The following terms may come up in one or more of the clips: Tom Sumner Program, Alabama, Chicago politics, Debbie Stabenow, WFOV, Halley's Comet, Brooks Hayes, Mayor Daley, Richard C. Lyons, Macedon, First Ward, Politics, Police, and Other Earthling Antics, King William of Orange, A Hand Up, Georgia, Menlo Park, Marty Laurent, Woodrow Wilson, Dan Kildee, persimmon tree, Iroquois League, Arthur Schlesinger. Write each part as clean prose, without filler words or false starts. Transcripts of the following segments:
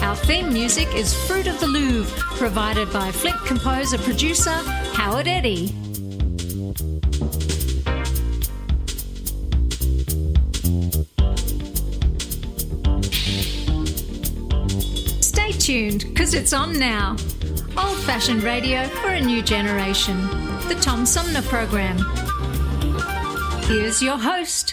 Our theme music is Fruit of the Louvre, provided by Flint composer-producer Howard Eddy. Stay tuned, because it's on now. Old-fashioned radio for a new generation. The Tom Sumner Program. Here's your host.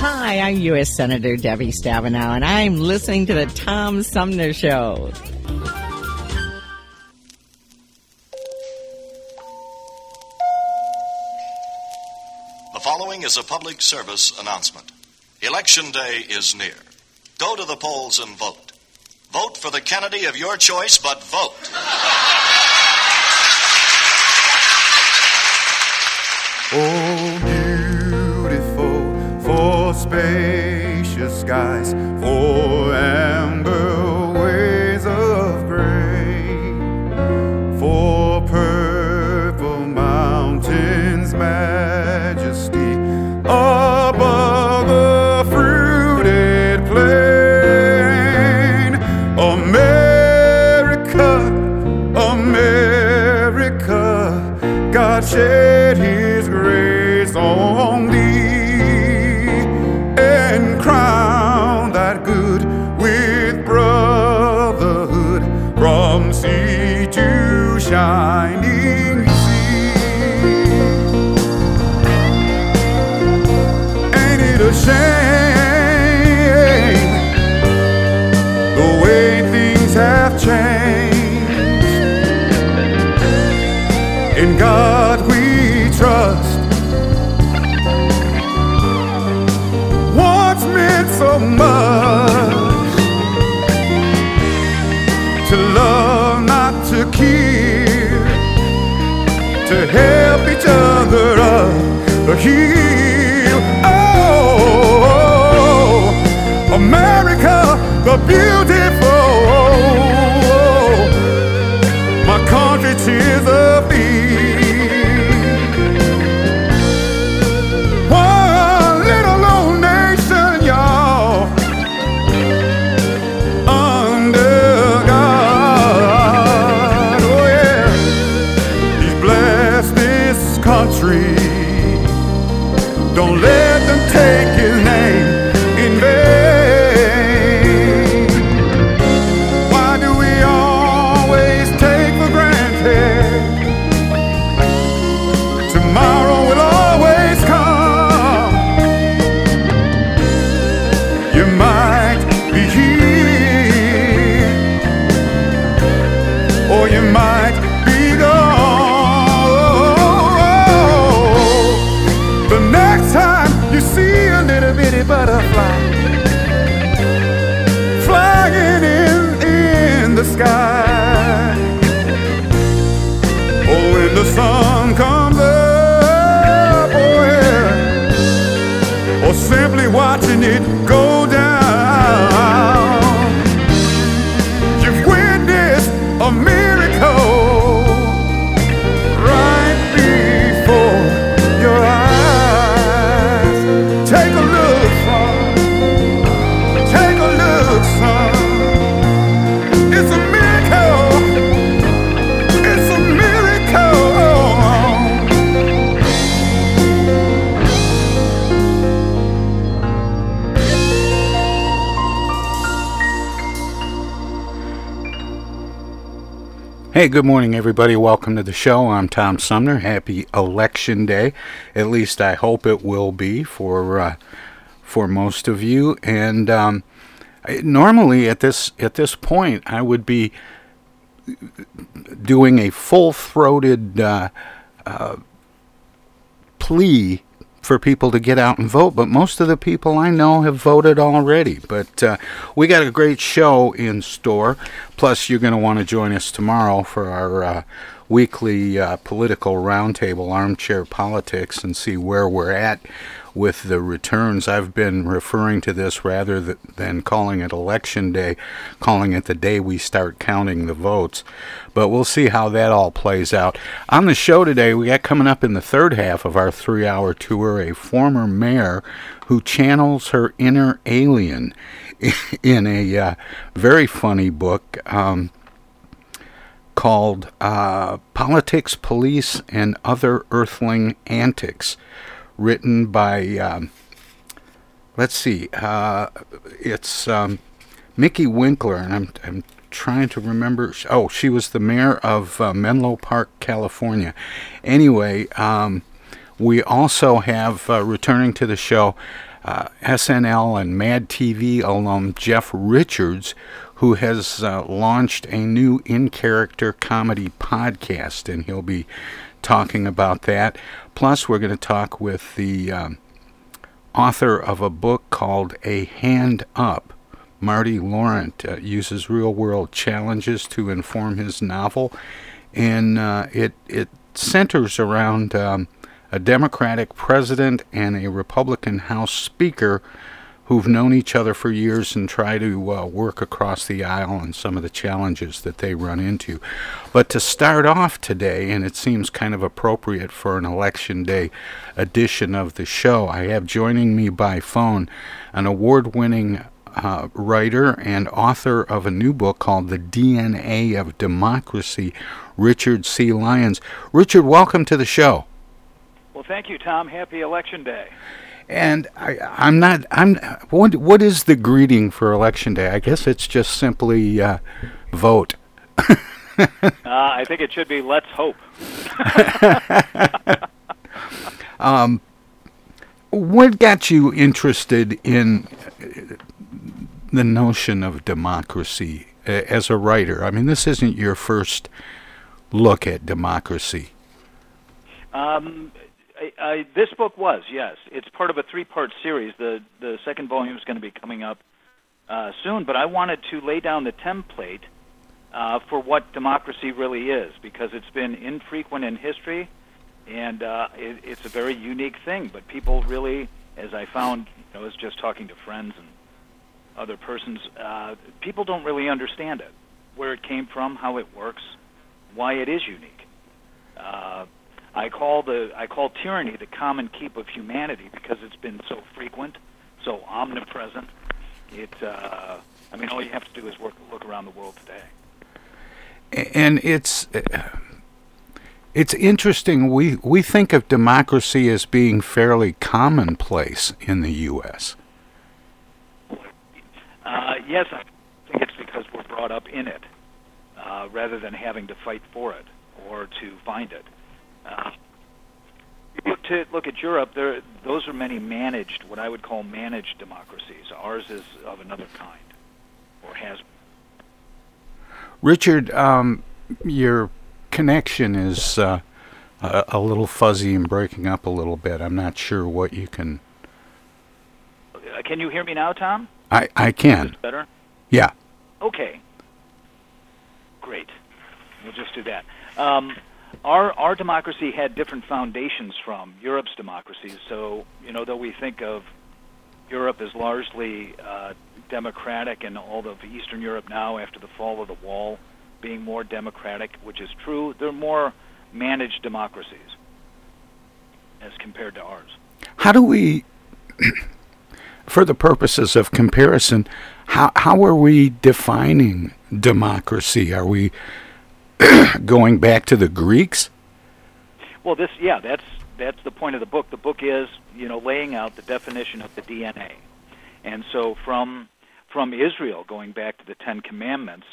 Hi, I'm U.S. Senator Debbie Stabenow, and I'm listening to the Tom Sumner Show. The following is a public service announcement. Election day is near. Go to the polls and vote. Vote for the Kennedy of your choice, but vote. Oh, beautiful. For spacious skies, for amber ways of gray, for purple mountains' majesty above the fruited plain. America, America, God shed His grace on thee. Crown that good with brotherhood from sea to shining sea. Ain't it a shame the way things have changed? In God we trust. So much to love, not to kill, to help each other up or heal. Oh, America, the beautiful, my country, 'tis of thee. Don't let them take His name in vain. Why do we always take for granted tomorrow will always come? You might be here, or you might be gone. Butterfly flying in the sky. Oh, when the sun comes up, oh yeah, or simply watching it go down, you've witnessed a miracle right before your eyes. Hey, good morning, everybody. Welcome to the show. I'm Tom Sumner. Happy Election Day. At least I hope it will be for most of you. And normally at this point, I would be doing a full-throated plea for people to get out and vote, but most of the people I know have voted already. But we got a great show in store. Plus, you're going to want to join us tomorrow for our weekly political roundtable, Armchair Politics, and see where we're at with the returns. I've been referring to this rather than calling it Election Day, calling it the day we start counting the votes. But we'll see how that all plays out. On the show today, we got coming up in the third half of our 3-hour tour, a former mayor who channels her inner alien in a very funny book called Politics, Police, and Other Earthling Antics, written by, it's Mickey Winkler, and I'm trying to remember. Oh, she was the mayor of Menlo Park, California. Anyway, we also have, returning to the show, SNL and Mad TV alum Jeff Richards, who has launched a new in-character comedy podcast, and he'll be talking about that. Plus, we're going to talk with the author of a book called A Hand Up. Marty Laurent uses real-world challenges to inform his novel, and it centers around a Democratic president and a Republican House Speaker who've known each other for years and try to work across the aisle and some of the challenges that they run into. But to start off today, and it seems kind of appropriate for an Election Day edition of the show, I have joining me by phone an award-winning writer and author of a new book called The DNA of Democracy, Richard C. Lyons. Richard, welcome to the show. Well, thank you, Tom. Happy Election Day. And what is the greeting for Election Day? I guess it's just simply vote. I think it should be let's hope. What got you interested in the notion of democracy as a writer? I mean, this isn't your first look at democracy. This book was, yes. It's part of a 3-part series. The second volume is going to be coming up soon, but I wanted to lay down the template for what democracy really is, because it's been infrequent in history, and it's a very unique thing. But people really, as I found, I was just talking to friends and other persons, people don't really understand it, where it came from, how it works, why it is unique. I call tyranny the common keep of humanity because it's been so frequent, so omnipresent. All you have to do is look around the world today. And it's interesting. We think of democracy as being fairly commonplace in the U.S. Yes, I think it's because we're brought up in it rather than having to fight for it or to find it. Look at Europe. Those are many managed, what I would call managed democracies. Ours is of another kind, or has been. Richard, your connection is a little fuzzy and breaking up a little bit. I'm not sure what you can. Can you hear me now, Tom? I can. Is this better? Yeah. Okay. Great. We'll just do that. Our democracy had different foundations from Europe's democracies. So, though we think of Europe as largely democratic and all of Eastern Europe now after the fall of the wall being more democratic, which is true, they're more managed democracies as compared to ours. How do we, for the purposes of comparison, how are we defining democracy? Are we going back to the Greeks? Well, that's the point of the book. The book is, laying out the definition of the DNA. And so from from Israel, going back to the Ten Commandments,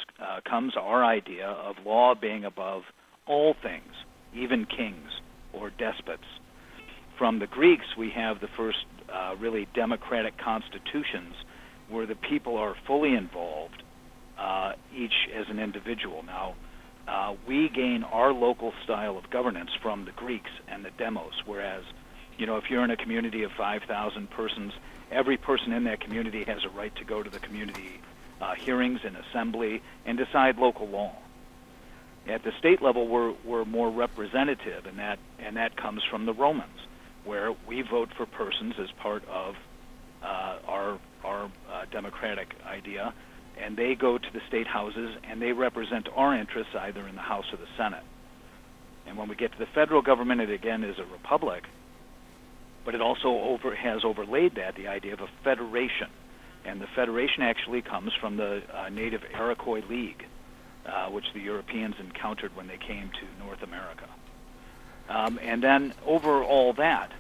comes our idea of law being above all things, even kings or despots. From the Greeks, we have the first really democratic constitutions where the people are fully involved, each as an individual. Now, we gain our local style of governance from the Greeks and the demos, whereas, you know, if you're in a community of 5,000 persons, every person in that community has a right to go to the community hearings and assembly and decide local law. At the state level, we're more representative, and that comes from the Romans, where we vote for persons as part of our democratic idea, and they go to the state houses and they represent our interests either in the House or the Senate. And when we get to the federal government, it again is a republic, but it also has overlaid that, the idea of a federation. And the federation actually comes from the native Iroquois League, which the Europeans encountered when they came to North America. And then over all that,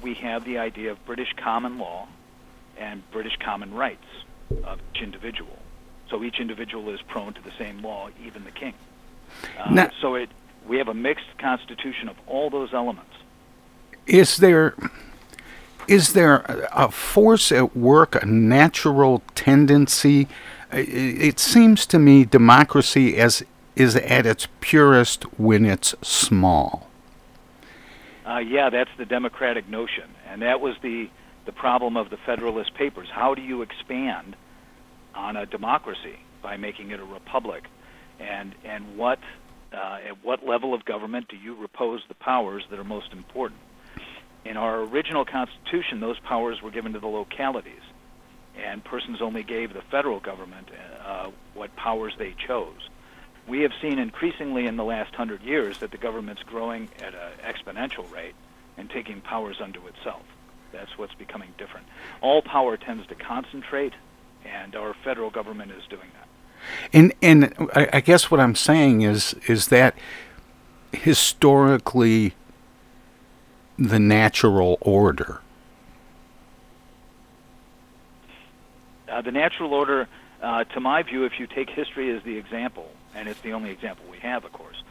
we have the idea of British common law and British common rights of each individual. So each individual is prone to the same law, even the king. So we have a mixed constitution of all those elements. Is there a force at work, a natural tendency? It seems to me democracy is at its purest when it's small. Yeah, that's the democratic notion, and that was the problem of the Federalist Papers. How do you expand on a democracy by making it a republic? And what at what level of government do you repose the powers that are most important? In our original Constitution, those powers were given to the localities, and persons only gave the federal government what powers they chose. We have seen increasingly in the last 100 years that the government's growing at an exponential rate and taking powers unto itself. That's what's becoming different. All power tends to concentrate, and our federal government is doing that. And I guess what I'm saying is that historically the natural order? The natural order, to my view, if you take history as the example, and it's the only example we have, of course,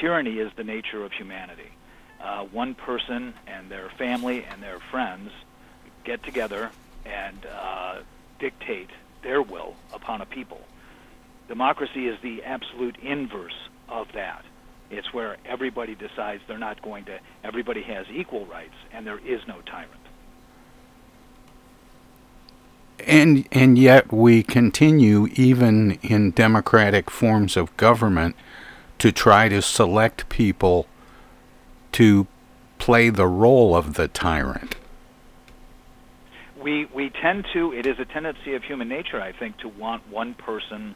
tyranny is the nature of humanity. One person and their family and their friends get together and dictate their will upon a people. Democracy is the absolute inverse of that. It's where everybody decides they're not going to, everybody has equal rights, and there is no tyrant. And yet we continue, even in democratic forms of government, to try to select people to play the role of the tyrant. We tend to, it is a tendency of human nature, I think, to want one person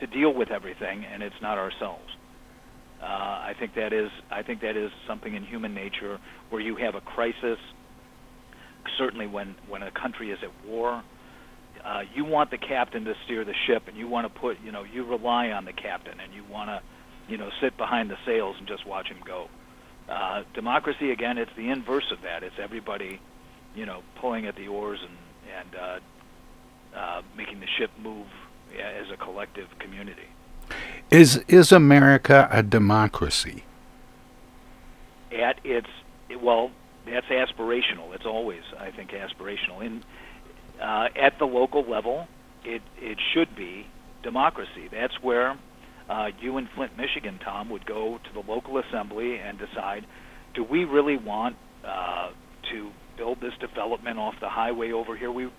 to deal with everything, and it's not ourselves. I think that is something in human nature where you have a crisis. Certainly, when a country is at war, you want the captain to steer the ship, and you want to you rely on the captain, and you want to, sit behind the sails and just watch him go. Democracy, again, it's the inverse of that. It's everybody, pulling at the oars and making the ship move as a collective community. Is America a democracy? That's aspirational. It's always, I think, aspirational. At the local level, it should be democracy. That's where you in Flint, Michigan, Tom, would go to the local assembly and decide, do we really want to build this development off the highway over here? We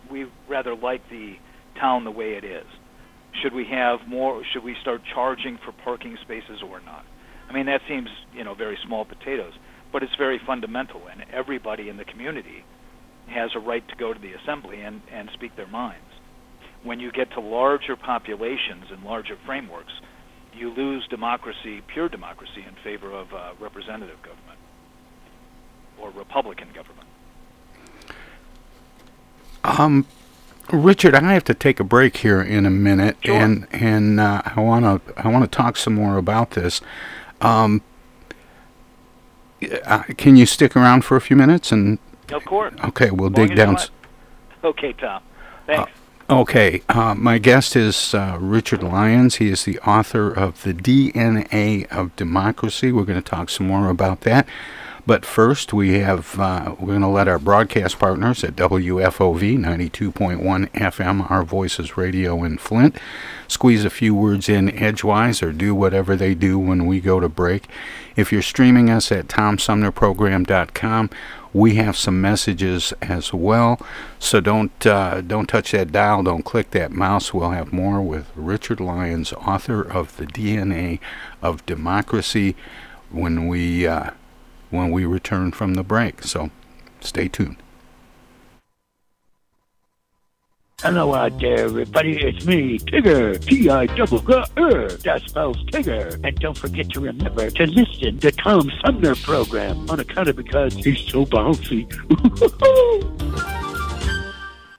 rather like the town the way it is. Should we have more? Should we start charging for parking spaces or not? I mean, that seems, very small potatoes, but it's very fundamental, and everybody in the community has a right to go to the assembly and speak their minds. When you get to larger populations and larger frameworks, you lose democracy, pure democracy, in favor of representative government or Republican government. Richard, I have to take a break here in a minute. Sure. and I want to talk some more about this. Can you stick around for a few minutes? Of course. Okay, we'll dig down. Okay, Tom. Thanks. Okay, my guest is Richard Lyons. He is the author of The DNA of Democracy. We're going to talk some more about that. But first, we have, we're going to let our broadcast partners at WFOV 92.1 FM, Our Voices Radio in Flint, squeeze a few words in edgewise or do whatever they do when we go to break. If you're streaming us at TomSumnerProgram.com, we have some messages as well. So don't touch that dial, don't click that mouse. We'll have more with Richard Lyons, author of The DNA of Democracy, when we return from the break. So stay tuned. Hello out there, everybody. It's me, Tigger. T-I-double-G-R. That spells Tigger. And don't forget to remember to listen to Tom Sumner Program on account of because he's so bouncy.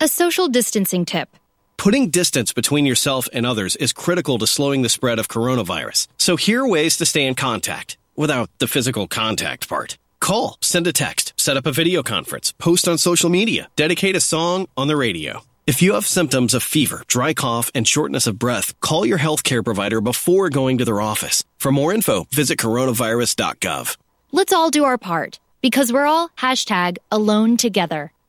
A social distancing tip. Putting distance between yourself and others is critical to slowing the spread of coronavirus. So here are ways to stay in contact without the physical contact part. Call, send a text, set up a video conference, post on social media, dedicate a song on the radio. If you have symptoms of fever, dry cough, and shortness of breath, call your healthcare provider before going to their office. For more info, visit coronavirus.gov. Let's all do our part because we're all #AloneTogether.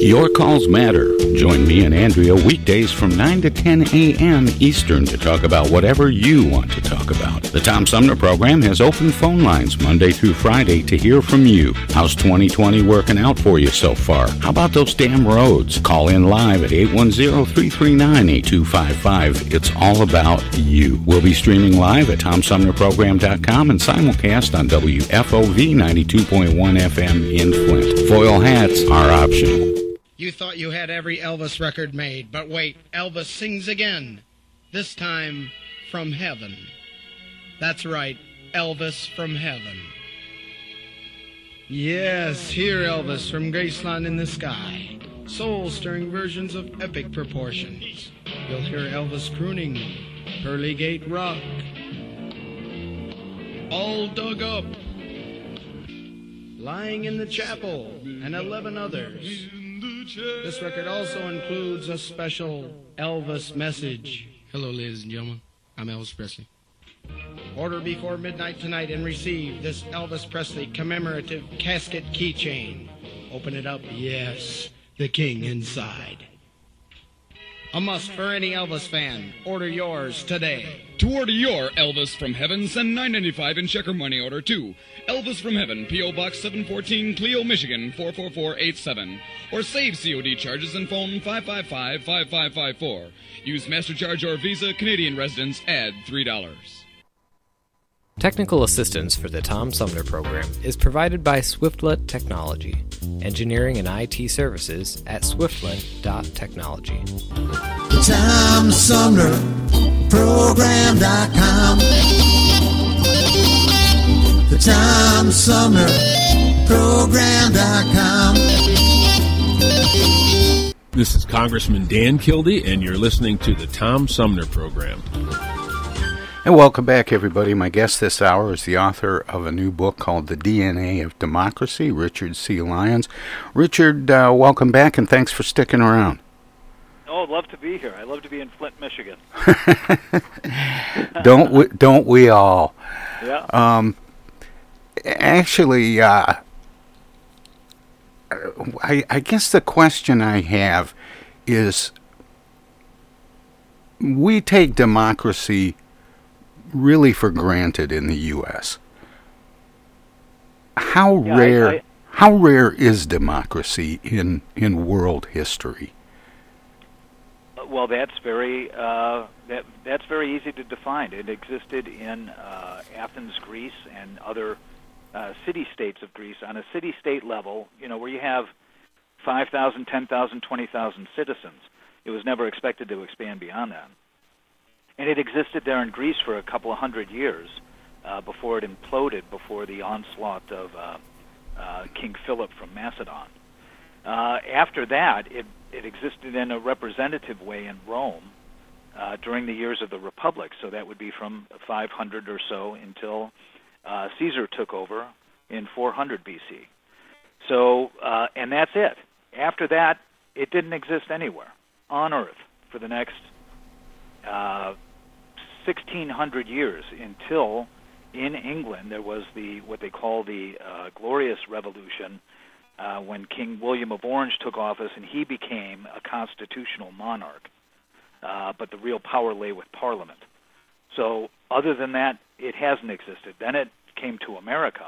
Your calls matter. Join me and Andrea weekdays from 9 to 10 a.m. Eastern to talk about whatever you want to talk about. The Tom Sumner Program has open phone lines Monday through Friday to hear from you. How's 2020 working out for you so far? How about those damn roads? Call in live at 810-339-8255. It's all about you. We'll be streaming live at TomSumnerProgram.com and simulcast on WFOV 92.1 FM in Flint. Foil hats are optional. You thought you had every Elvis record made, but wait, Elvis sings again, this time from heaven. That's right, Elvis from heaven. Yes, hear Elvis from Graceland in the Sky, soul-stirring versions of epic proportions. You'll hear Elvis crooning, Pearly Gate Rock, All Dug Up, Lying in the Chapel, and 11 others. This record also includes a special Elvis message. Hello, ladies and gentlemen. I'm Elvis Presley. Order before midnight tonight and receive this Elvis Presley commemorative casket keychain. Open it up. Yes, the king inside. A must for any Elvis fan. Order yours today. To order your Elvis from Heaven, send $9.95 in check or money order to Elvis from Heaven, P.O. Box 714, Clio, Michigan, 44487. Or save COD charges and phone 555-5554. Use MasterCharge or Visa. Canadian residents add $3. Technical assistance for the Tom Sumner Program is provided by Swiftlet Technology, engineering and IT services at swiftlet.technology. The Tom Sumner Program.com. The Tom Sumner Program.com. This is Congressman Dan Kildee, and you're listening to the Tom Sumner Program. And welcome back, everybody. My guest this hour is the author of a new book called The DNA of Democracy, Richard C. Lyons. Richard, welcome back, and thanks for sticking around. Oh, I'd love to be here. I love to be in Flint, Michigan. Don't we all? Yeah. Actually, I guess the question I have is, we take democracy really for granted in the U.S. How rare is democracy in world history? Well, that's very easy to define. It existed in Athens, Greece, and other city-states of Greece on a city-state level, you know, where you have 5,000, 10,000, 20,000 citizens. It was never expected to expand beyond that. And it existed there in Greece for a couple of hundred years before it imploded, before the onslaught of King Philip from Macedon. After that, it existed in a representative way in Rome during the years of the Republic. So that would be from 500 or so until Caesar took over in 400 BC. So, and that's it. After that, it didn't exist anywhere on Earth for the next 1,600 years until in England there was what they call the Glorious Revolution when King William of Orange took office and he became a constitutional monarch. But the real power lay with Parliament. So other than that, it hasn't existed. Then it came to America,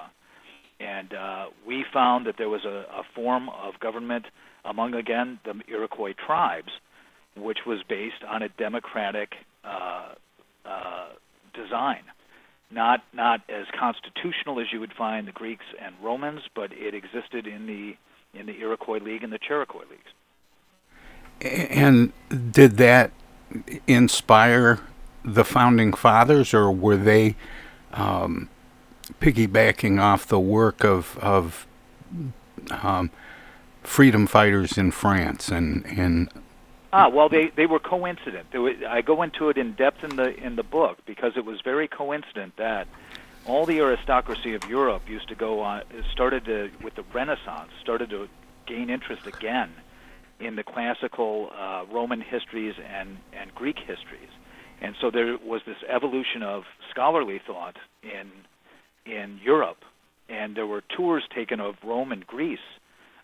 and we found that there was a form of government among, again, the Iroquois tribes, which was based on a democratic design. Not as constitutional as you would find the Greeks and Romans, but it existed in the Iroquois League and the Cherokee Leagues. And did that inspire the founding fathers, or were they piggybacking off the work of freedom fighters in France and? Well, they were coincident. I go into it in depth in the book because it was very coincident that all the aristocracy of Europe used to go on. With the Renaissance, started to gain interest again in the classical Roman histories and Greek histories. And so there was this evolution of scholarly thought in Europe, and there were tours taken of Rome and Greece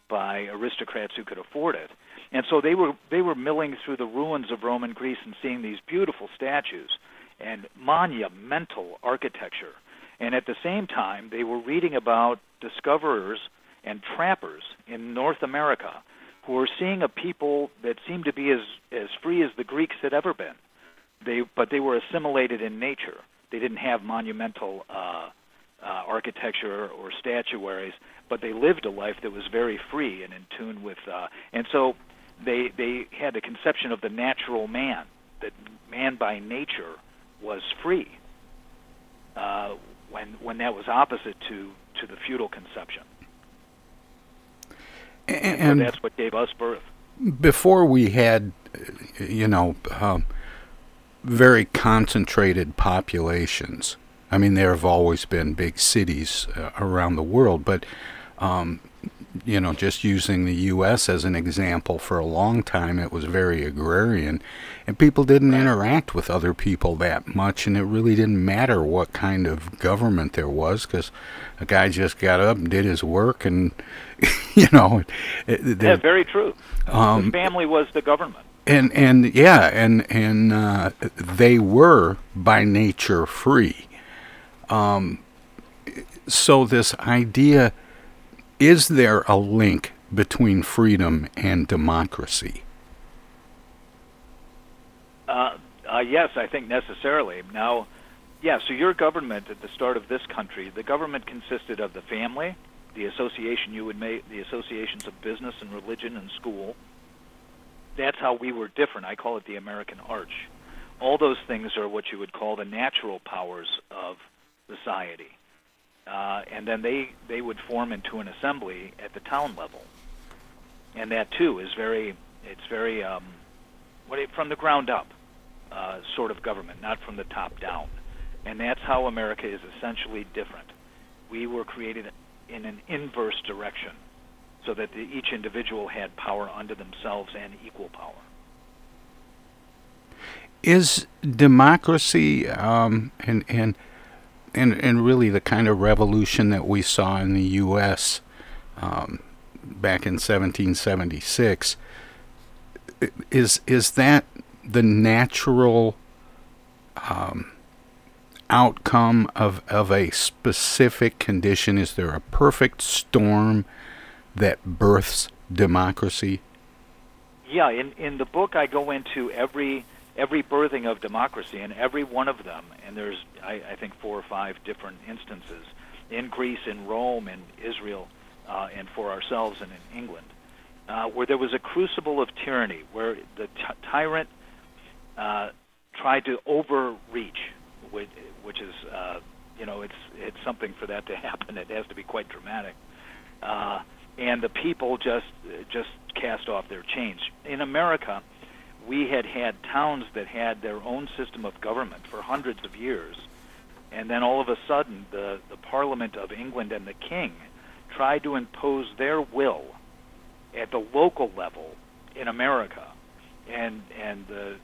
by aristocrats who could afford it. And so they were milling through the ruins of Rome and Greece and seeing these beautiful statues and monumental architecture. And at the same time, they were reading about discoverers and trappers in North America who were seeing a people that seemed to be as free as the Greeks had ever been. But they were assimilated in nature. They didn't have monumental architecture or statuaries, but they lived a life that was very free and in tune with. And so they had a conception of the natural man, that man by nature was free, when that was opposite to the feudal conception. And so that's what gave us birth. Before we had, very concentrated populations. I mean, there have always been big cities around the world, but, just using the U.S. as an example, for a long time it was very agrarian, and people didn't interact with other people that much, and it really didn't matter what kind of government there was, because a guy just got up and did his work, and, Yeah, very true. The family was the government. And they were by nature free. So this idea, is there a link between freedom and democracy? Yes, I think necessarily. Now, so your government at the start of this country, the government consisted of the family, the association you would make, the associations of business and religion and school. That's how we were different. I call it the American arch. All those things are what you would call the natural powers of society. And then they would form into an assembly at the town level. And that, too, is very It's very from the ground up sort of government, not from the top down. And that's how America is essentially different. We were created in an inverse direction so that each individual had power unto themselves and equal power. Is democracy and really the kind of revolution that we saw in the U.S. Back in 1776, is that the natural outcome of a specific condition? Is there a perfect storm that births democracy? Yeah, in the book I go into every birthing of democracy, and every one of them, and there's I think 4 or 5 different instances in Greece, in Rome, in Israel, and for ourselves, and in England, where there was a crucible of tyranny, where the tyrant tried to overreach, which is it's something for that to happen. It has to be quite dramatic, and the people just cast off their chains. In America, we had towns that had their own system of government for hundreds of years, and then all of a sudden the Parliament of England and the King tried to impose their will at the local level in America, and the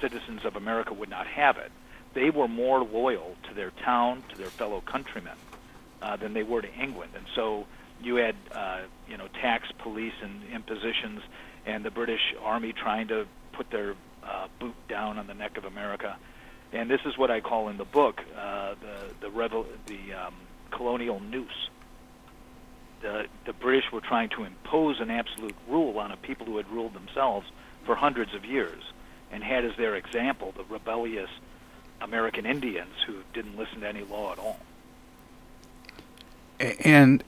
citizens of America would not have it. They were more loyal to their town, to their fellow countrymen, than they were to England. And so you had tax, police, and impositions, and the British Army trying to put their boot down on the neck of America. And this is what I call in the book the colonial noose. The British were trying to impose an absolute rule on a people who had ruled themselves for hundreds of years, and had as their example the rebellious American Indians who didn't listen to any law at all. And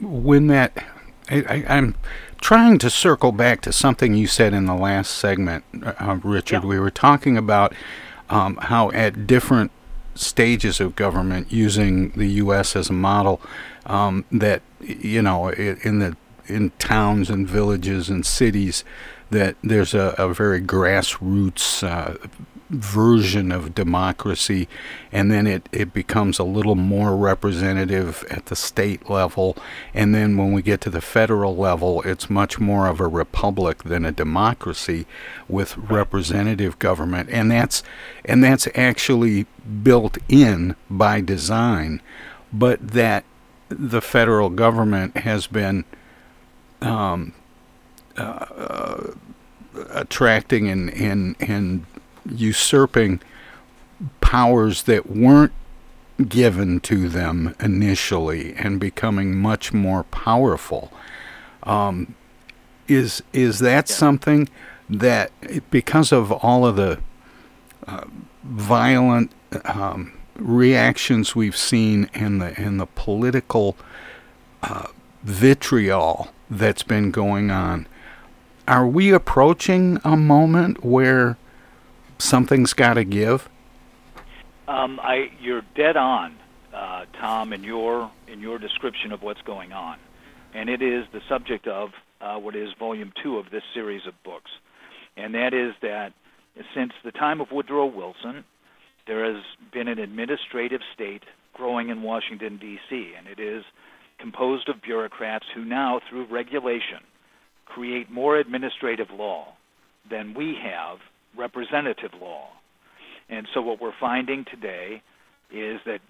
when that... I'm trying to circle back to something you said in the last segment, Richard. Yeah. We were talking about how at different stages of government, using the U.S. as a model, that in towns and villages and cities, that there's a very grassroots version of democracy, and then it becomes a little more representative at the state level, and then when we get to the federal level, it's much more of a republic than a democracy with representative government, and that's actually built in by design, but that the federal government has been attracting and usurping powers that weren't given to them initially and becoming much more powerful. Is that something that, because of all of the violent reactions we've seen and the political vitriol that's been going on, are we approaching a moment where something's got to give? You're dead on, Tom, in your description of what's going on, and it is the subject of what is Volume 2 of this series of books, and that is that since the time of Woodrow Wilson, there has been an administrative state growing in Washington, D.C., and it is composed of bureaucrats who now, through regulation, create more administrative law than we have representative law. And so what we're finding today is that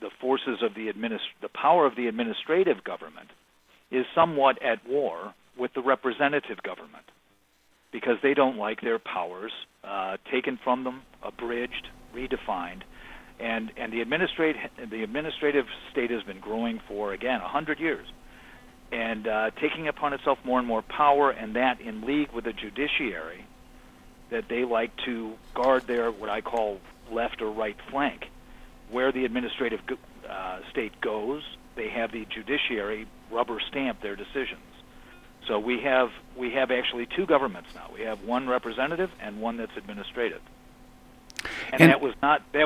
the forces of the power of the administrative government is somewhat at war with the representative government, because they don't like their powers taken from them, abridged, redefined, and the administrative state has been growing for, again, 100 years, and taking upon itself more and more power, and that in league with the judiciary, that they like to guard their, what I call, left or right flank. Where the administrative state goes, they have the judiciary rubber stamp their decisions. So we have actually 2 governments now. We have one representative and one that's administrative. And that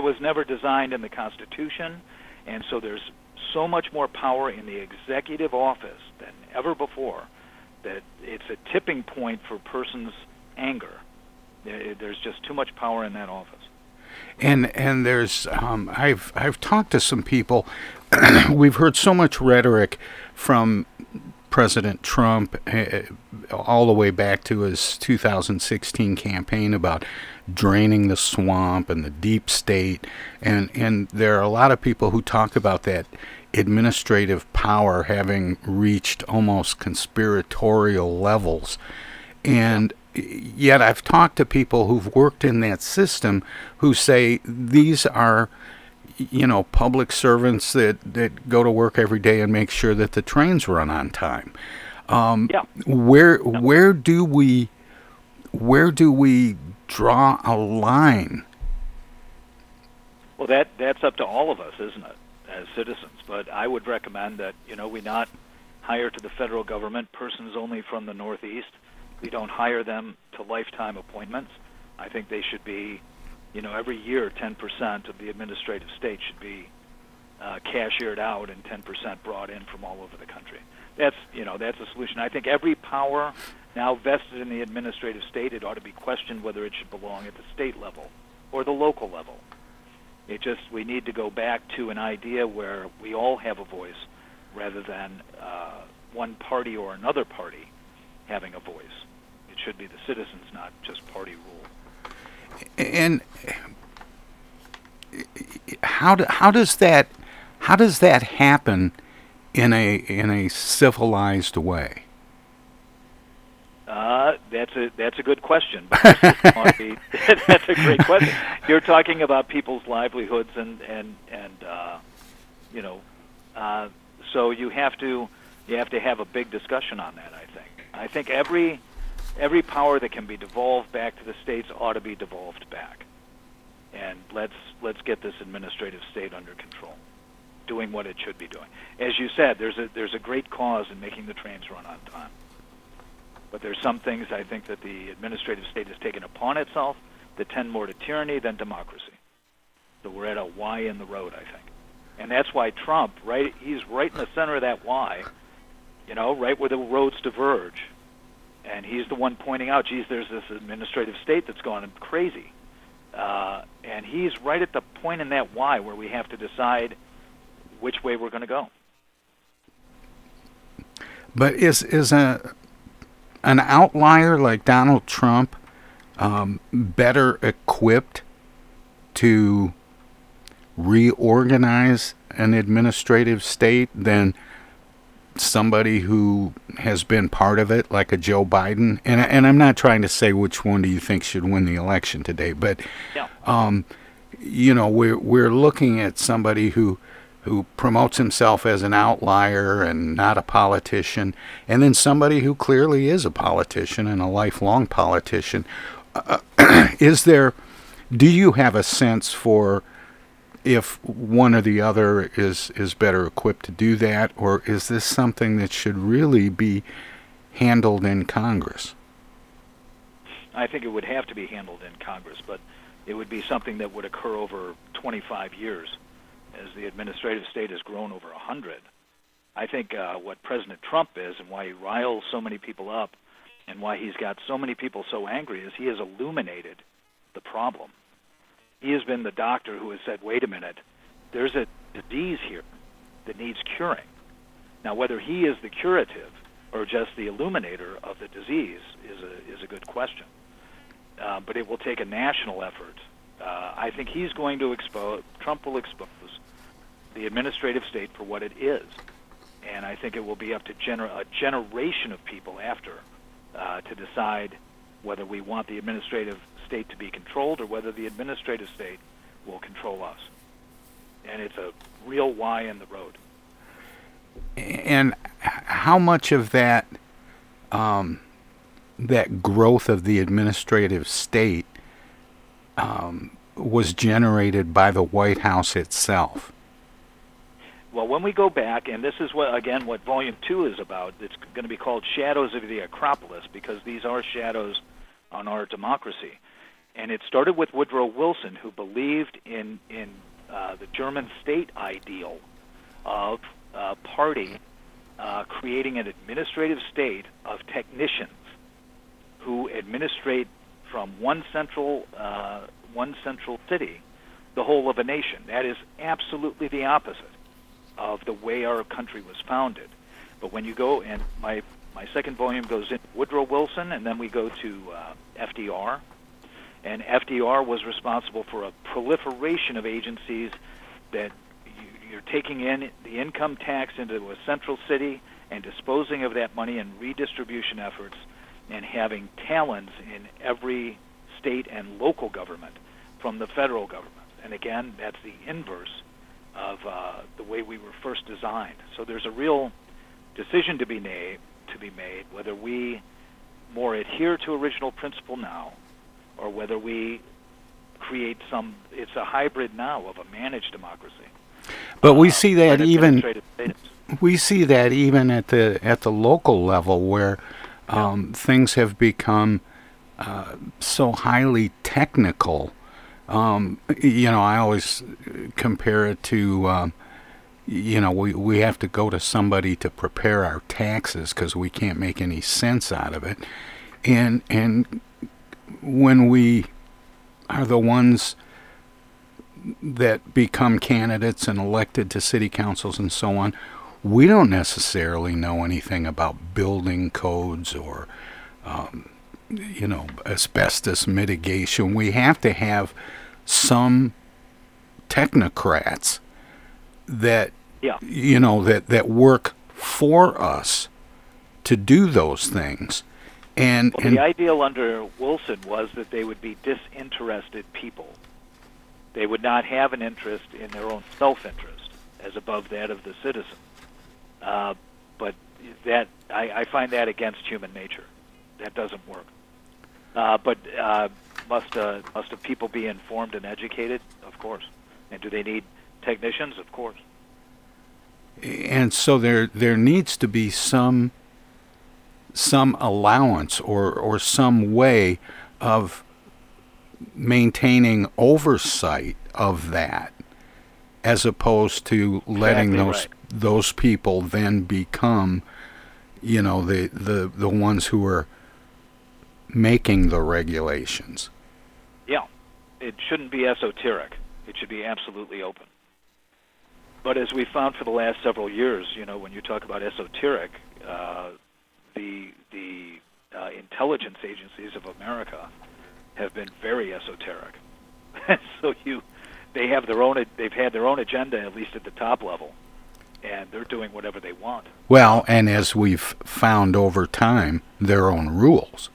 was never designed in the Constitution, and so there's so much more power in the executive office than ever before that it's a tipping point for a person's anger. There's just too much power in that office. And there's I've talked to some people. We've heard so much rhetoric from President Trump all the way back to his 2016 campaign about draining the swamp and the deep state, and there are a lot of people who talk about that administrative power having reached almost conspiratorial levels. And yet I've talked to people who've worked in that system who say these are, you know, public servants that go to work every day and make sure that the trains run on time. Where do we draw a line? Well, that's up to all of us, isn't it, as citizens? But I would recommend that, you know, we not hire to the federal government persons only from the Northeast. We don't hire them to lifetime appointments. I think they should be, you know, every year 10% of the administrative state should be cashiered out and 10% brought in from all over the country. That's a solution. I think every power now vested in the administrative state, it ought to be questioned whether it should belong at the state level or the local level. We need to go back to an idea where we all have a voice rather than one party or another party having a voice. It should be the citizens, not just party rule. And how does that happen in a civilized way? That's a good question. That's a great question. You're talking about people's livelihoods and so you have to have a big discussion on that. I think every power that can be devolved back to the states ought to be devolved back, and let's get this administrative state under control, doing what it should be doing. As you said, there's a great cause in making the trains run on time, but there's some things I think that the administrative state has taken upon itself that tend more to tyranny than democracy. So we're at a Y in the road, I think, and that's why Trump, right? He's right in the center of that Y. You know, right where the roads diverge. And he's the one pointing out, geez, there's this administrative state that's gone crazy. And he's right at the point in that Y where we have to decide which way we're going to go. But is an outlier like Donald Trump better equipped to reorganize an administrative state than somebody who has been part of it, like a Joe Biden? And I'm not trying to say which one do you think should win the election today, but yeah. We're looking at somebody who promotes himself as an outlier and not a politician, and then somebody who clearly is a politician and a lifelong politician. Do you have a sense for if one or the other is better equipped to do that, or is this something that should really be handled in Congress? I think it would have to be handled in Congress, but it would be something that would occur over 25 years as the administrative state has grown over 100. I think what President Trump is and why he riles so many people up and why he's got so many people so angry is he has illuminated the problem. He has been the doctor who has said, wait a minute, there's a disease here that needs curing. Now, whether he is the curative or just the illuminator of the disease is a good question. But it will take a national effort. I think Trump will expose the administrative state for what it is. And I think it will be up to a generation of people after to decide whether we want the administrative state to be controlled or whether the administrative state will control us. And it's a real Y in the road. And how much of that that growth of the administrative state was generated by the White House itself? Well, when we go back, and this is what Volume 2 is about, it's going to be called Shadows of the Acropolis, because these are shadows on our democracy. And it started with Woodrow Wilson, who believed in the German state ideal of party creating an administrative state of technicians who administrate from one central city the whole of a nation. That is absolutely the opposite of the way our country was founded. But when you go, and my second volume goes into Woodrow Wilson, and then we go to FDR. And FDR was responsible for a proliferation of agencies that you're taking in the income tax into a central city and disposing of that money in redistribution efforts and having talons in every state and local government from the federal government. And again, that's the inverse of the way we were first designed. So there's a real decision to be made whether we more adhere to original principle now or whether we create some, it's a hybrid now of a managed democracy. But we see that even at the local level where things have become so highly technical. I always compare it to, we have to go to somebody to prepare our taxes because we can't make any sense out of it. And when we are the ones that become candidates and elected to city councils and so on, we don't necessarily know anything about building codes or asbestos mitigation. We have to have some technocrats that that work for us to do those things. And the ideal under Wilson was that they would be disinterested people. They would not have an interest in their own self-interest as above that of the citizen. But that I find that against human nature. That doesn't work. But must people be informed and educated? Of course. And do they need technicians? Of course. And so there needs to be some allowance or some way of maintaining oversight of that, as opposed to letting those people then become, the ones who are making the regulations. Yeah, it shouldn't be esoteric. It should be absolutely open. But as we found for the last several years, when you talk about esoteric, the intelligence agencies of America have been very esoteric. So they've had their own agenda, at least at the top level, and they're doing whatever they want. Well, and as we've found over time, their own rules.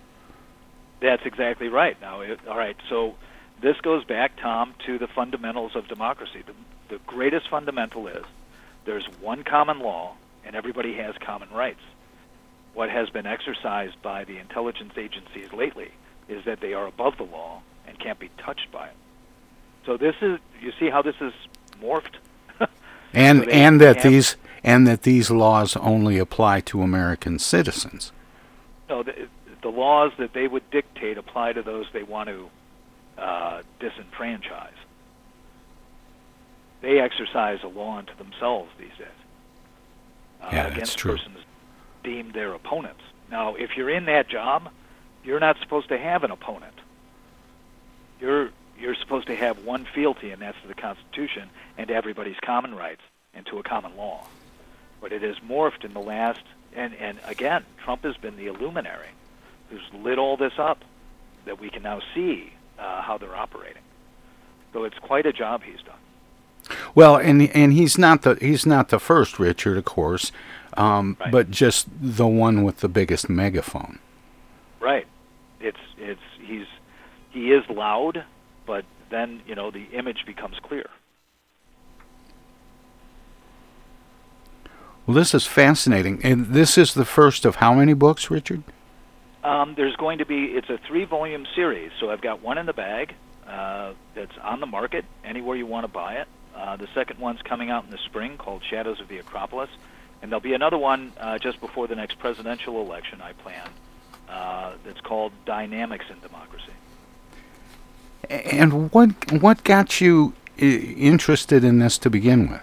That's exactly right. Now, all right, so this goes back, Tom, to the fundamentals of democracy. The greatest fundamental is there's one common law, and everybody has common rights. What has been exercised by the intelligence agencies lately is that they are above the law and can't be touched by it. So you see how this is morphed? and that these laws only apply to American citizens. No, the laws that they would dictate apply to those they want to disenfranchise. They exercise a law unto themselves these days. That's true. Against persons deemed their opponents. Now, if you're in that job, you're not supposed to have an opponent. You're supposed to have one fealty, and that's to the Constitution and to everybody's common rights and to a common law. But it has morphed in the last, and again, Trump has been the illuminary who's lit all this up that we can now see how they're operating. So it's quite a job he's done. Well, and he's not the first, Richard, of course, right. But just the one with the biggest megaphone. Right. He is loud, but then, the image becomes clear. Well, this is fascinating. And this is the first of how many books, Richard? It's a 3-volume series. So I've got one in the bag that's on the market, anywhere you want to buy it. The second one's coming out in the spring called Shadows of the Acropolis. And there'll be another one just before the next presidential election I plan that's called Dynamics in Democracy. And what got you interested in this to begin with?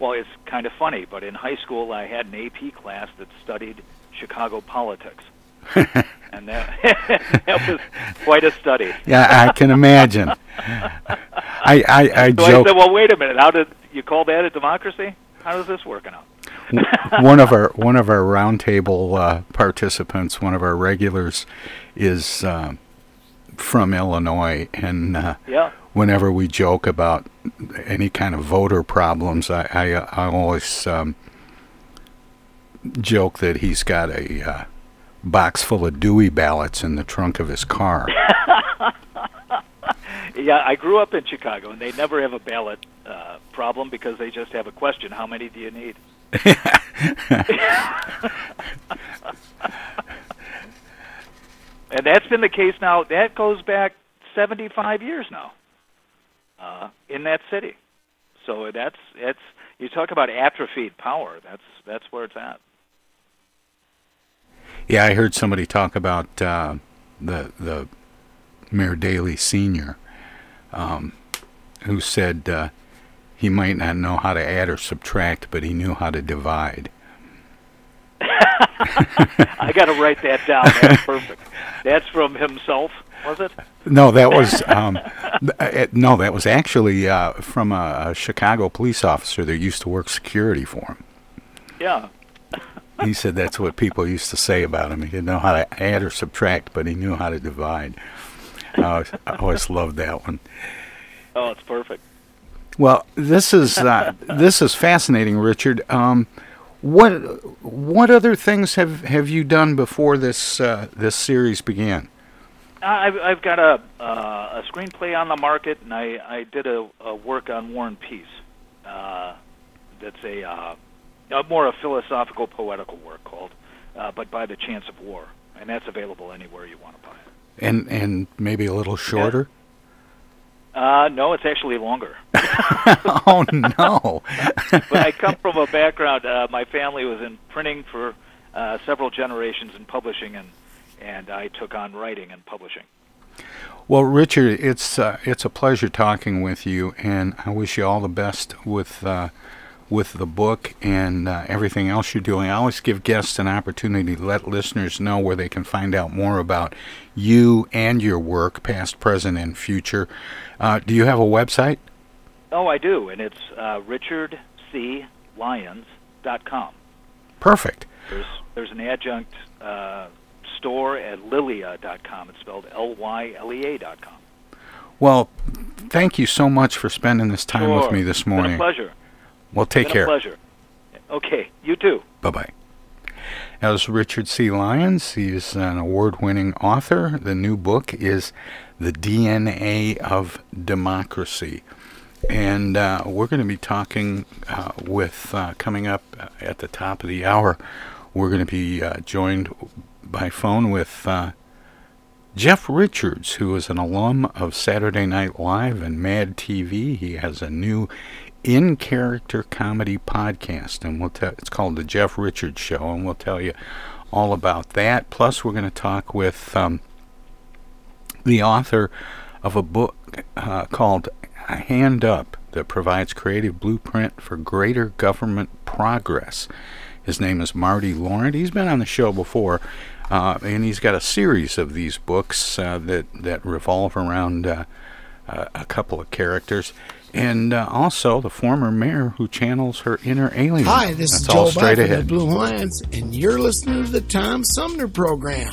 Well, it's kind of funny, but in high school I had an AP class that studied Chicago politics. And that was quite a study. Yeah, I can imagine. I so joke. I said, well, wait a minute. How did you call that a democracy? How is this working out? one of our roundtable participants, one of our regulars, is from Illinois, and whenever we joke about any kind of voter problems, I always joke that he's got a box full of Dewey ballots in the trunk of his car. Yeah, I grew up in Chicago, and they never have a ballot problem because they just have a question: how many do you need? And that's been the case now. That goes back 75 years now in that city. So that's you talk about atrophied power. That's where it's at. Yeah, I heard somebody talk about the Mayor Daley Sr., who said he might not know how to add or subtract, but he knew how to divide. I got to write that down. That's perfect. That's from himself, was it? No, that was actually from a Chicago police officer that used to work security for him. Yeah. He said that's what people used to say about him. He didn't know how to add or subtract, but he knew how to divide. I always loved that one. Oh, it's perfect. Well, this is fascinating, Richard. What other things have you done before this series began? I've got a screenplay on the market, and I did a work on War and Peace. That's a more a philosophical, poetical work called, but by the Chance of War, and that's available anywhere you want to buy it. And maybe a little shorter. Yeah. No, it's actually longer. Oh, no. But I come from a background, my family was in printing for several generations and publishing, and I took on writing and publishing. Well, Richard, it's a pleasure talking with you, and I wish you all the best with the book and everything else you're doing. I always give guests an opportunity to let listeners know where they can find out more about you and your work, past, present, and future. Do you have a website? Oh, I do, and it's richardclyons.com. Perfect. There's an adjunct store at lilia.com. It's spelled Lylea.com. Well, thank you so much for spending this time with me this morning. It's been a pleasure. Well, take care. It's been a pleasure. Okay, you too. Bye-bye. That was Richard C. Lyons. He is an award-winning author. The new book is The DNA of Democracy. And we're going to be talking coming up at the top of the hour, we're going to be joined by phone with Jeff Richards, who is an alum of Saturday Night Live and Mad TV. He has a new in-character comedy podcast, and it's called The Jeff Richards Show, and we'll tell you all about that. Plus, we're going to talk with the author of a book called A Hand Up that provides creative blueprint for greater government progress. His name is Marty Laurent. He's been on the show before, and he's got a series of these books that revolve around a couple of characters. And also the former mayor who channels her inner alien. Hi, this is Joel Black from the Blue Lions, and you're listening to the Tom Sumner Program.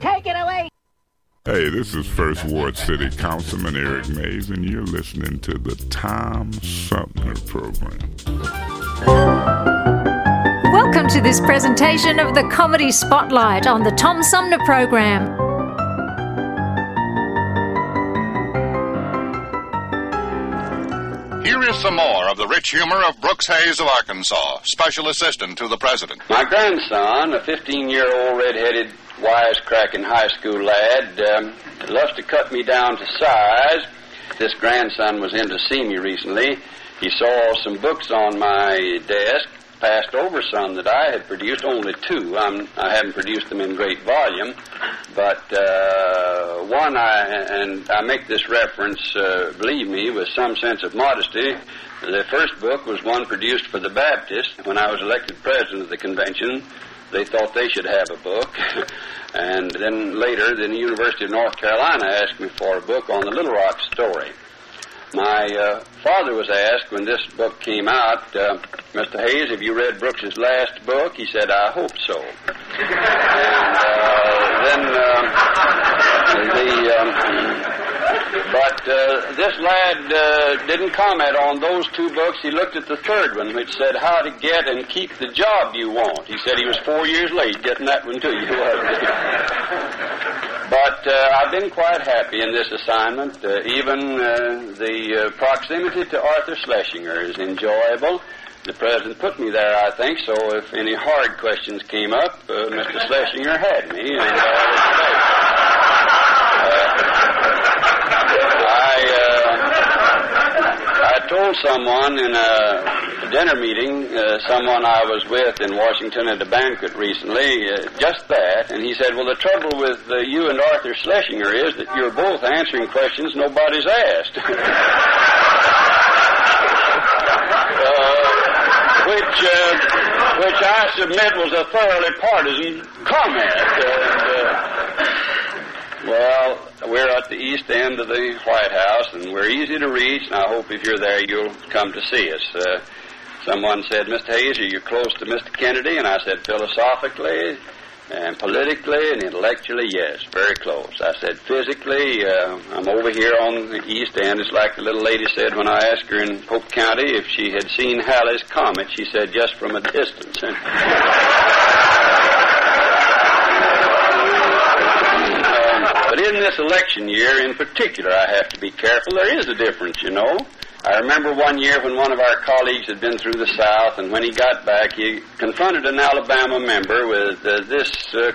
Take it away. Hey, this is First Ward City Councilman Eric Mays, and you're listening to the Tom Sumner Program. Welcome to this presentation of the Comedy Spotlight on the Tom Sumner Program. Here is some more of the rich humor of Brooks Hayes of Arkansas, special assistant to the president. My grandson, a 15-year-old red-headed, wisecracking high school lad, loves to cut me down to size. This grandson was in to see me recently. He saw some books on my desk, passed over some that I had produced, only two. I haven't produced them in great volume, but one, I make this reference, believe me, with some sense of modesty. The first book was one produced for the Baptist. When I was elected president of the convention, they thought they should have a book. And then later, the University of North Carolina asked me for a book on the Little Rock story. My father was asked when this book came out, Mr. Hayes, have you read Brooks's last book? He said, I hope so. But this lad didn't comment on those two books. He looked at the third one, which said, How to Get and Keep the Job You Want. He said he was 4 years late getting that one to you. But I've been quite happy in this assignment. Even the proximity to Arthur Schlesinger is enjoyable. The President put me there, I think, so if any hard questions came up, Mr. Schlesinger had me. And I told someone in a dinner meeting, someone I was with in Washington at a banquet recently, just that, and he said, well, the trouble with you and Arthur Schlesinger is that you're both answering questions nobody's asked. Which I submit was a thoroughly partisan comment. Well, we're at the east end of the White House, and we're easy to reach, and I hope if you're there you'll come to see us. Someone said, Mr. Hayes, are you close to Mr. Kennedy? And I said, philosophically and politically and intellectually, yes, very close. I said, physically, I'm over here on the east end. It's like the little lady said when I asked her in Polk County if she had seen Halley's Comet. She said, just from a distance. But in this election year in particular, I have to be careful. There is a difference, you know. I remember one year when one of our colleagues had been through the South, and when he got back, he confronted an Alabama member with this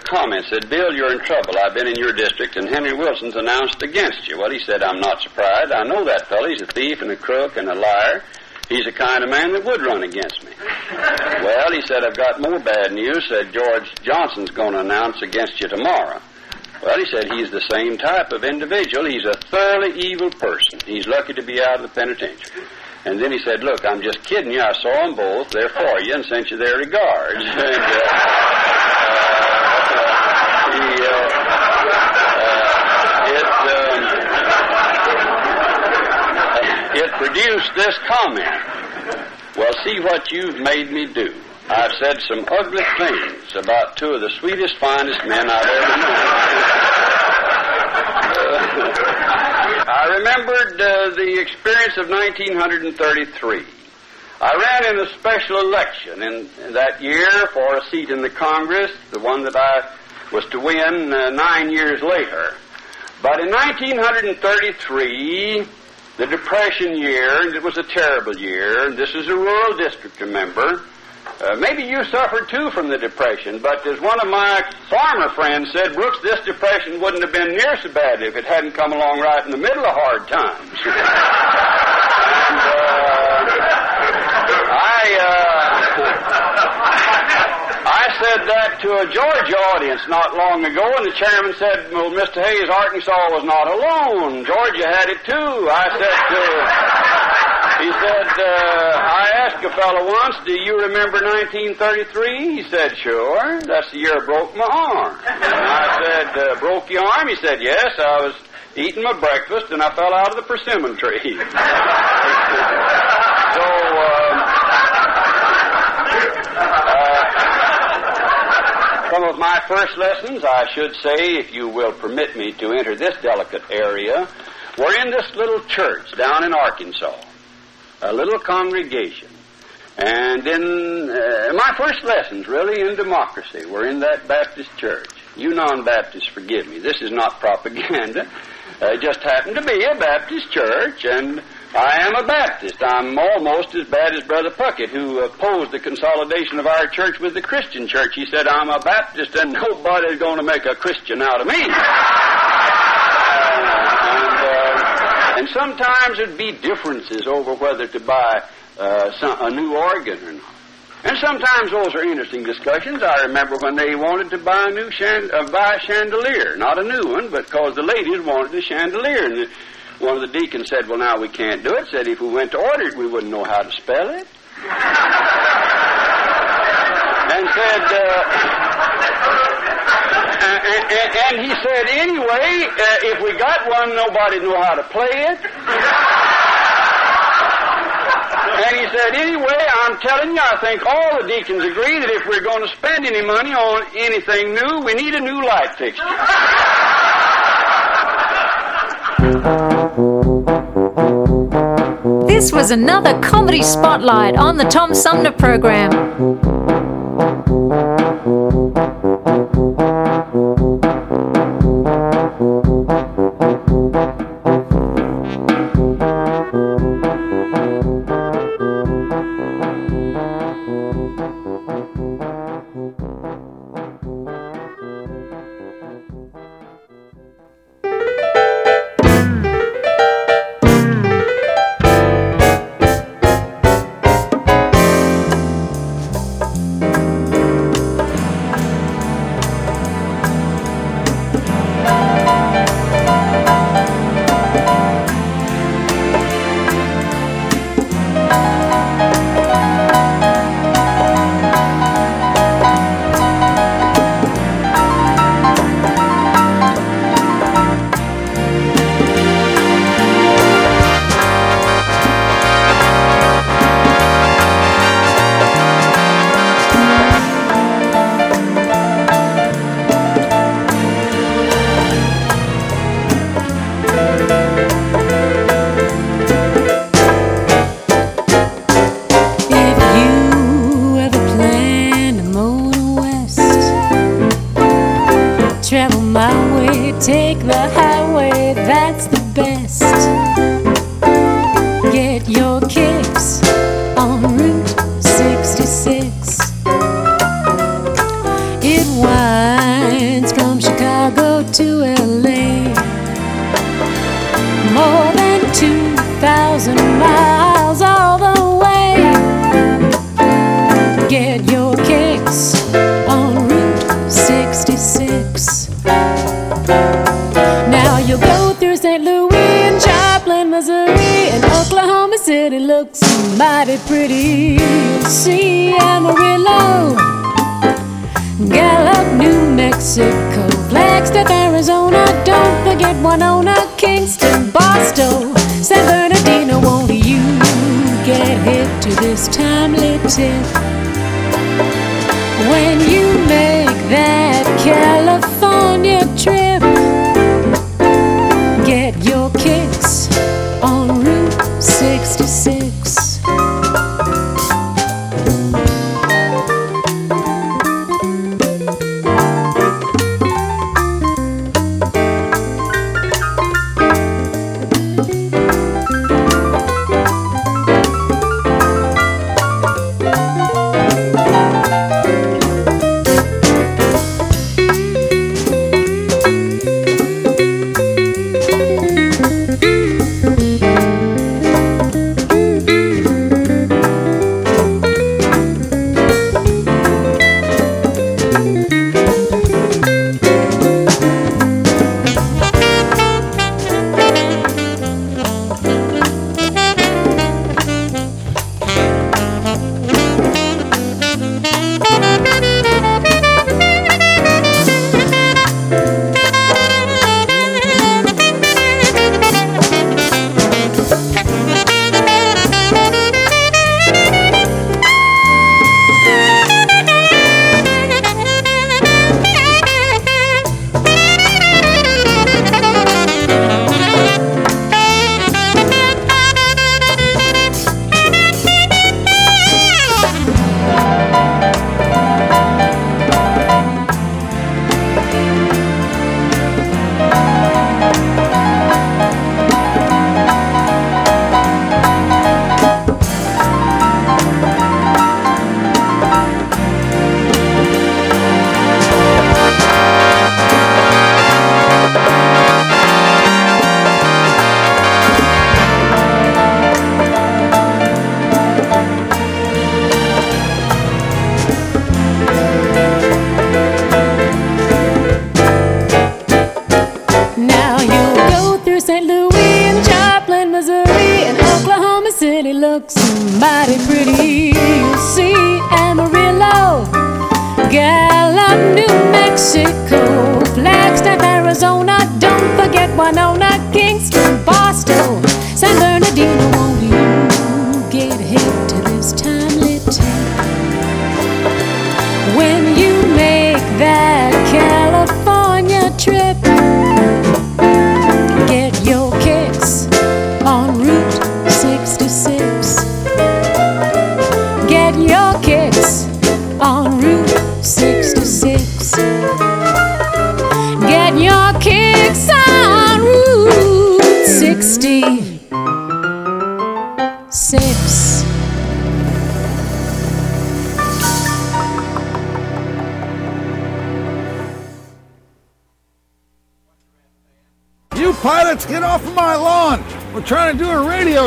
comment. Said, Bill, you're in trouble. I've been in your district, and Henry Wilson's announced against you. Well, he said, I'm not surprised. I know that fellow. He's a thief and a crook and a liar. He's the kind of man that would run against me. Well, he said, I've got more bad news. Said, George Johnson's going to announce against you tomorrow. Well, he said he's the same type of individual. He's a thoroughly evil person. He's lucky to be out of the penitentiary. And then he said, look, I'm just kidding you. I saw them both. They're for you and sent you their regards. And, it produced this comment. Well, see what you've made me do. I've said some ugly things about two of the sweetest, finest men I've ever known. I remembered the experience of 1933. I ran in a special election in that year for a seat in the Congress, the one that I was to win 9 years later. But in 1933, the Depression year, and it was a terrible year, and this is a rural district, remember. Maybe you suffered, too, from the Depression, but as one of my farmer friends said, Brooks, this Depression wouldn't have been near so bad if it hadn't come along right in the middle of hard times. I said that to a Georgia audience not long ago, and the chairman said, well, Mr. Hayes, Arkansas was not alone. Georgia had it, too. I said to... He said, I asked a fellow once, do you remember 1933? He said, sure. That's the year I broke my arm. And I said, broke your arm? He said, yes. I was eating my breakfast, and I fell out of the persimmon tree. Some of my first lessons, I should say, if you will permit me to enter this delicate area, were in this little church down in Arkansas. A little congregation. And then my first lessons, really, in democracy were in that Baptist church. You non-Baptists, forgive me. This is not propaganda. It just happened to be a Baptist church, and I am a Baptist. I'm almost as bad as Brother Puckett, who opposed the consolidation of our church with the Christian church. He said, I'm a Baptist, and nobody's going to make a Christian out of me. And sometimes there'd be differences over whether to buy a new organ or not. And sometimes those are interesting discussions. I remember when they wanted to buy a chandelier. Not a new one, but because the ladies wanted a chandelier. And one of the deacons said, well, now we can't do it. Said if we went to order it, we wouldn't know how to spell it. And said... And he said, anyway, if we got one, nobody'd know how to play it. And he said, anyway, I'm telling you, I think all the deacons agree that if we're going to spend any money on anything new, we need a new light fixture. This was another Comedy Spotlight on the Tom Sumner Program. say that's the best. Get your kicks on Route 66. It winds from Chicago to LA, more than 2,000 miles all the way. Get your kicks on Route 66. Now you'll go through St. Louis and Joplin, Missouri, and Oklahoma City looks mighty pretty. See Amarillo, Gallup, New Mexico, Flagstaff, Arizona, don't forget Winona, Kingston, Boston, San Bernardino. Won't you get hit to this timely tip when you make that California trip? Get your kicks on Route 66.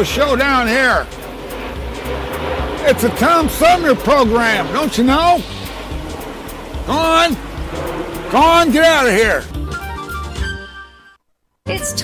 Show down here. It's a Tom Sumner program, don't you know? Go on, get out of here. It's time.